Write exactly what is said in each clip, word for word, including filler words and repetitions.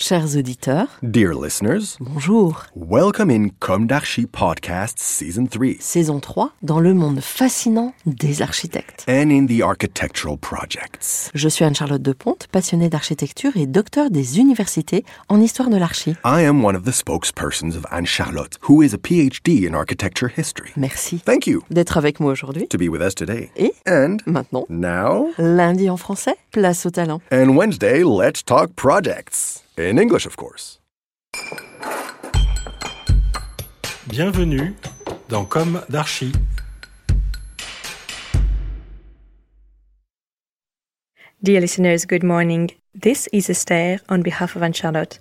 Chers auditeurs, dear listeners, bonjour. Welcome in Com d'Archi podcast season three. Saison trois, dans le monde fascinant des architectes. And in the architectural projects. Je suis Anne Charlotte De Ponte, passionnée d'architecture et docteur des universités en histoire de l'archi. I am one of the spokespersons of Anne Charlotte, who is a P H D in architecture history. Merci. Thank you. D'être avec moi aujourd'hui. To be with us today. Et and maintenant. Now. Lundi en français, place au talent. And Wednesday, let's talk projects. In English, of course. Bienvenue dans Com d'Archi. Dear listeners, good morning. This is Esther on behalf of Anne Charlotte.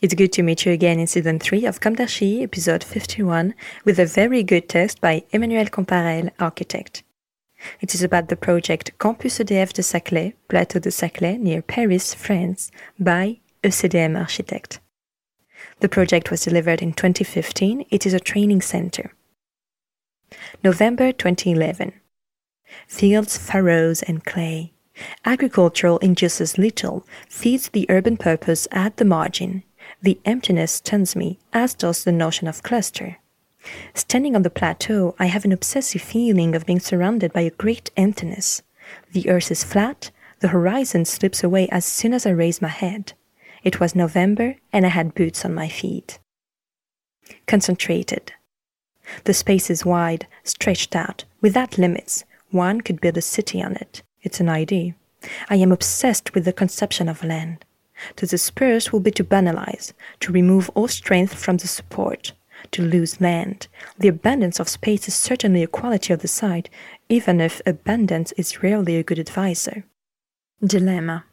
It's good to meet you again in season three of Com d'Archi, episode fifty-one, with a very good text by Emmanuel Comparel, architect. It is about the project Campus E D F de Saclay, Plateau de Saclay, near Paris, France, by E C D M architect. The project was delivered in twenty fifteen. It is a training center. November twenty eleven. Fields, furrows and clay. Agricultural induces little, feeds the urban purpose at the margin. The emptiness stuns me, as does the notion of cluster. Standing on the plateau, I have an obsessive feeling of being surrounded by a great emptiness. The earth is flat, the horizon slips away as soon as I raise my head. It was November, and I had boots on my feet. Concentrated. The space is wide, stretched out, without limits. One could build a city on it. It's an idea. I am obsessed with the conception of land. To disperse will be to banalize, to remove all strength from the support, to lose land. The abundance of space is certainly a quality of the site, even if abundance is rarely a good advisor. Dilemma.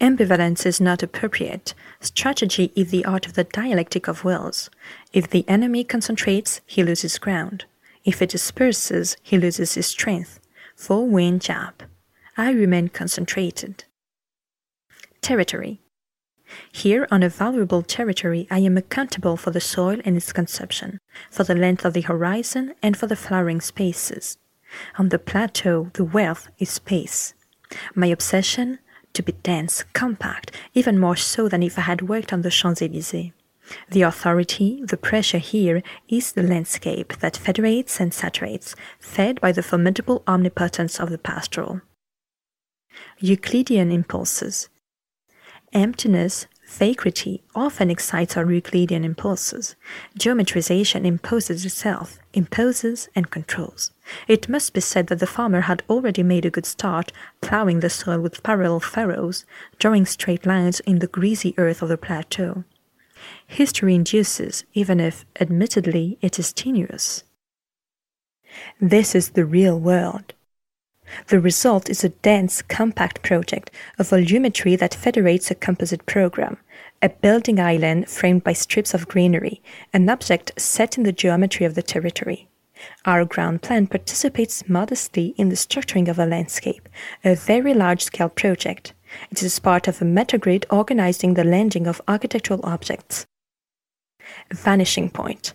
Ambivalence is not appropriate. Strategy is the art of the dialectic of wills. If the enemy concentrates, he loses ground. If he disperses, he loses his strength. Four-win job. I remain concentrated. Territory. Here, on a valuable territory, I am accountable for the soil and its consumption, for the length of the horizon, and for the flowering spaces. On the plateau, the wealth is space. My obsession? To be dense, compact, even more so than if I had worked on the Champs-Élysées. The authority, the pressure here, is the landscape that federates and saturates, fed by the formidable omnipotence of the pastoral. Euclidean impulses. Emptiness, vacuity, often excites our Euclidean impulses. Geometrization imposes itself, imposes and controls. It must be said that the farmer had already made a good start, ploughing the soil with parallel furrows, drawing straight lines in the greasy earth of the plateau. History induces, even if, admittedly, it is tenuous. This is the real world. The result is a dense, compact project, a volumetry that federates a composite program, a building island framed by strips of greenery, an object set in the geometry of the territory. Our ground plan participates modestly in the structuring of a landscape, a very large-scale project. It is part of a metagrid organizing the landing of architectural objects. Vanishing point.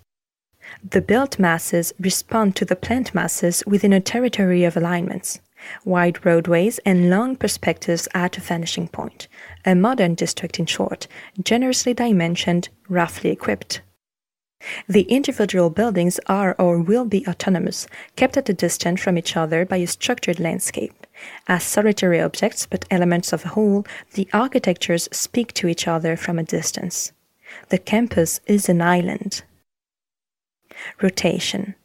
The built masses respond to the plant masses within a territory of alignments. Wide roadways and long perspectives at a vanishing point. A modern district, in short, generously dimensioned, roughly equipped. The individual buildings are or will be autonomous, kept at a distance from each other by a structured landscape. As solitary objects, but elements of a whole, the architectures speak to each other from a distance. The campus is an island. Rotation.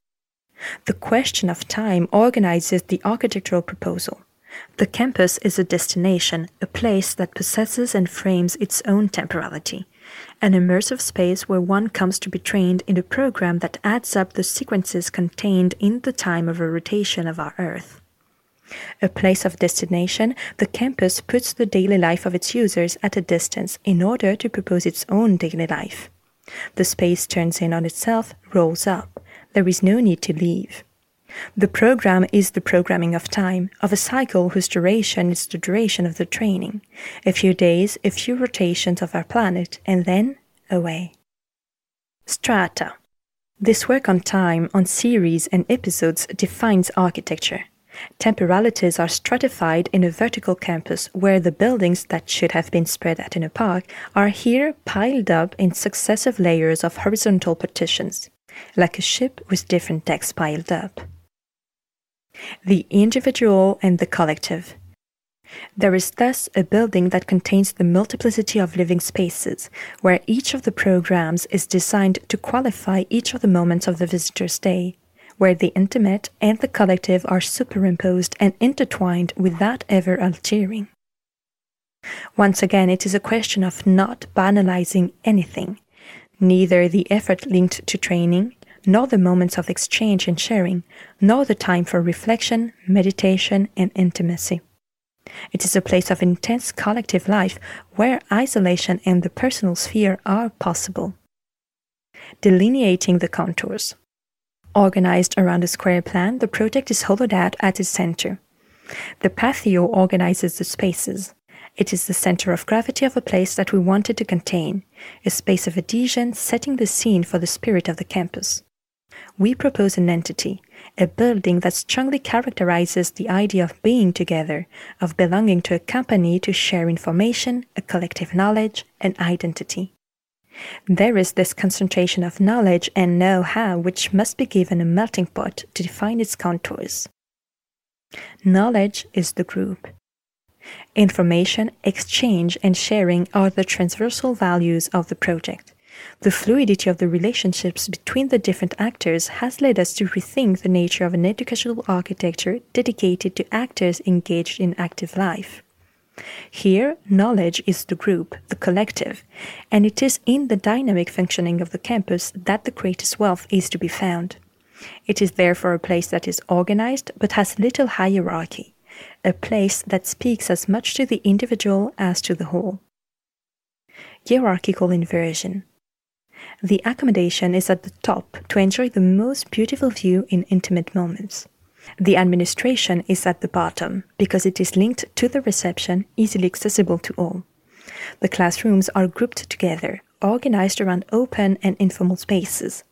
The question of time organizes the architectural proposal. The campus is a destination, a place that possesses and frames its own temporality, an immersive space where one comes to be trained in a program that adds up the sequences contained in the time of a rotation of our Earth. A place of destination, the campus puts the daily life of its users at a distance in order to propose its own daily life. The space turns in on itself, rolls up. There is no need to leave. The program is the programming of time, of a cycle whose duration is the duration of the training. A few days, a few rotations of our planet, and then away. Strata. This work on time, on series and episodes defines architecture. Temporalities are stratified in a vertical campus where the buildings that should have been spread out in a park are here piled up in successive layers of horizontal partitions, like a ship with different decks piled up. The individual and the collective. There is thus a building that contains the multiplicity of living spaces, where each of the programs is designed to qualify each of the moments of the visitor's day, where the intimate and the collective are superimposed and intertwined without ever altering. Once again, it is a question of not banalizing anything, neither the effort linked to training, nor the moments of exchange and sharing, nor the time for reflection, meditation, and intimacy. It is a place of intense collective life where isolation and the personal sphere are possible. Delineating the contours. Organized around a square plan, the project is hollowed out at its center. The patio organizes the spaces. It is the center of gravity of a place that we wanted to contain, a space of adhesion setting the scene for the spirit of the campus. We propose an entity, a building that strongly characterizes the idea of being together, of belonging to a company to share information, a collective knowledge, and identity. There is this concentration of knowledge and know-how which must be given a melting pot to define its contours. Knowledge is the group. Information, exchange, and sharing are the transversal values of the project. The fluidity of the relationships between the different actors has led us to rethink the nature of an educational architecture dedicated to actors engaged in active life. Here, knowledge is the group, the collective, and it is in the dynamic functioning of the campus that the greatest wealth is to be found. It is therefore a place that is organized but has little hierarchy, a place that speaks as much to the individual as to the whole. Hierarchical inversion. The accommodation is at the top to enjoy the most beautiful view in intimate moments. The administration is at the bottom because it is linked to the reception, easily accessible to all. The classrooms are grouped together, organized around open and informal spaces.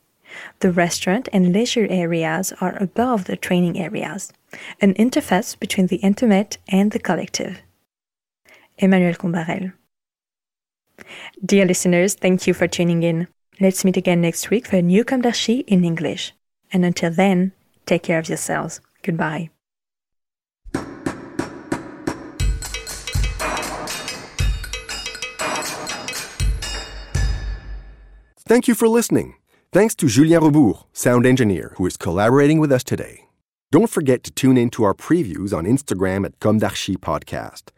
The restaurant and leisure areas are above the training areas, an interface between the intimate and the collective. Emmanuel Comparel. Dear listeners, thank you for tuning in. Let's meet again next week for a new Com d'Archi in English. And until then, take care of yourselves. Goodbye. Thank you for listening. Thanks to Julien Rebourg, sound engineer, who is collaborating with us today. Don't forget to tune in to our previews on Instagram at Com d'Archi Podcast.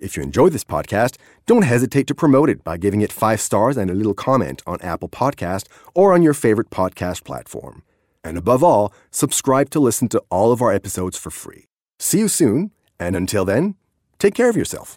If you enjoy this podcast, don't hesitate to promote it by giving it five stars and a little comment on Apple Podcast or on your favorite podcast platform. And above all, subscribe to listen to all of our episodes for free. See you soon, and until then, take care of yourself.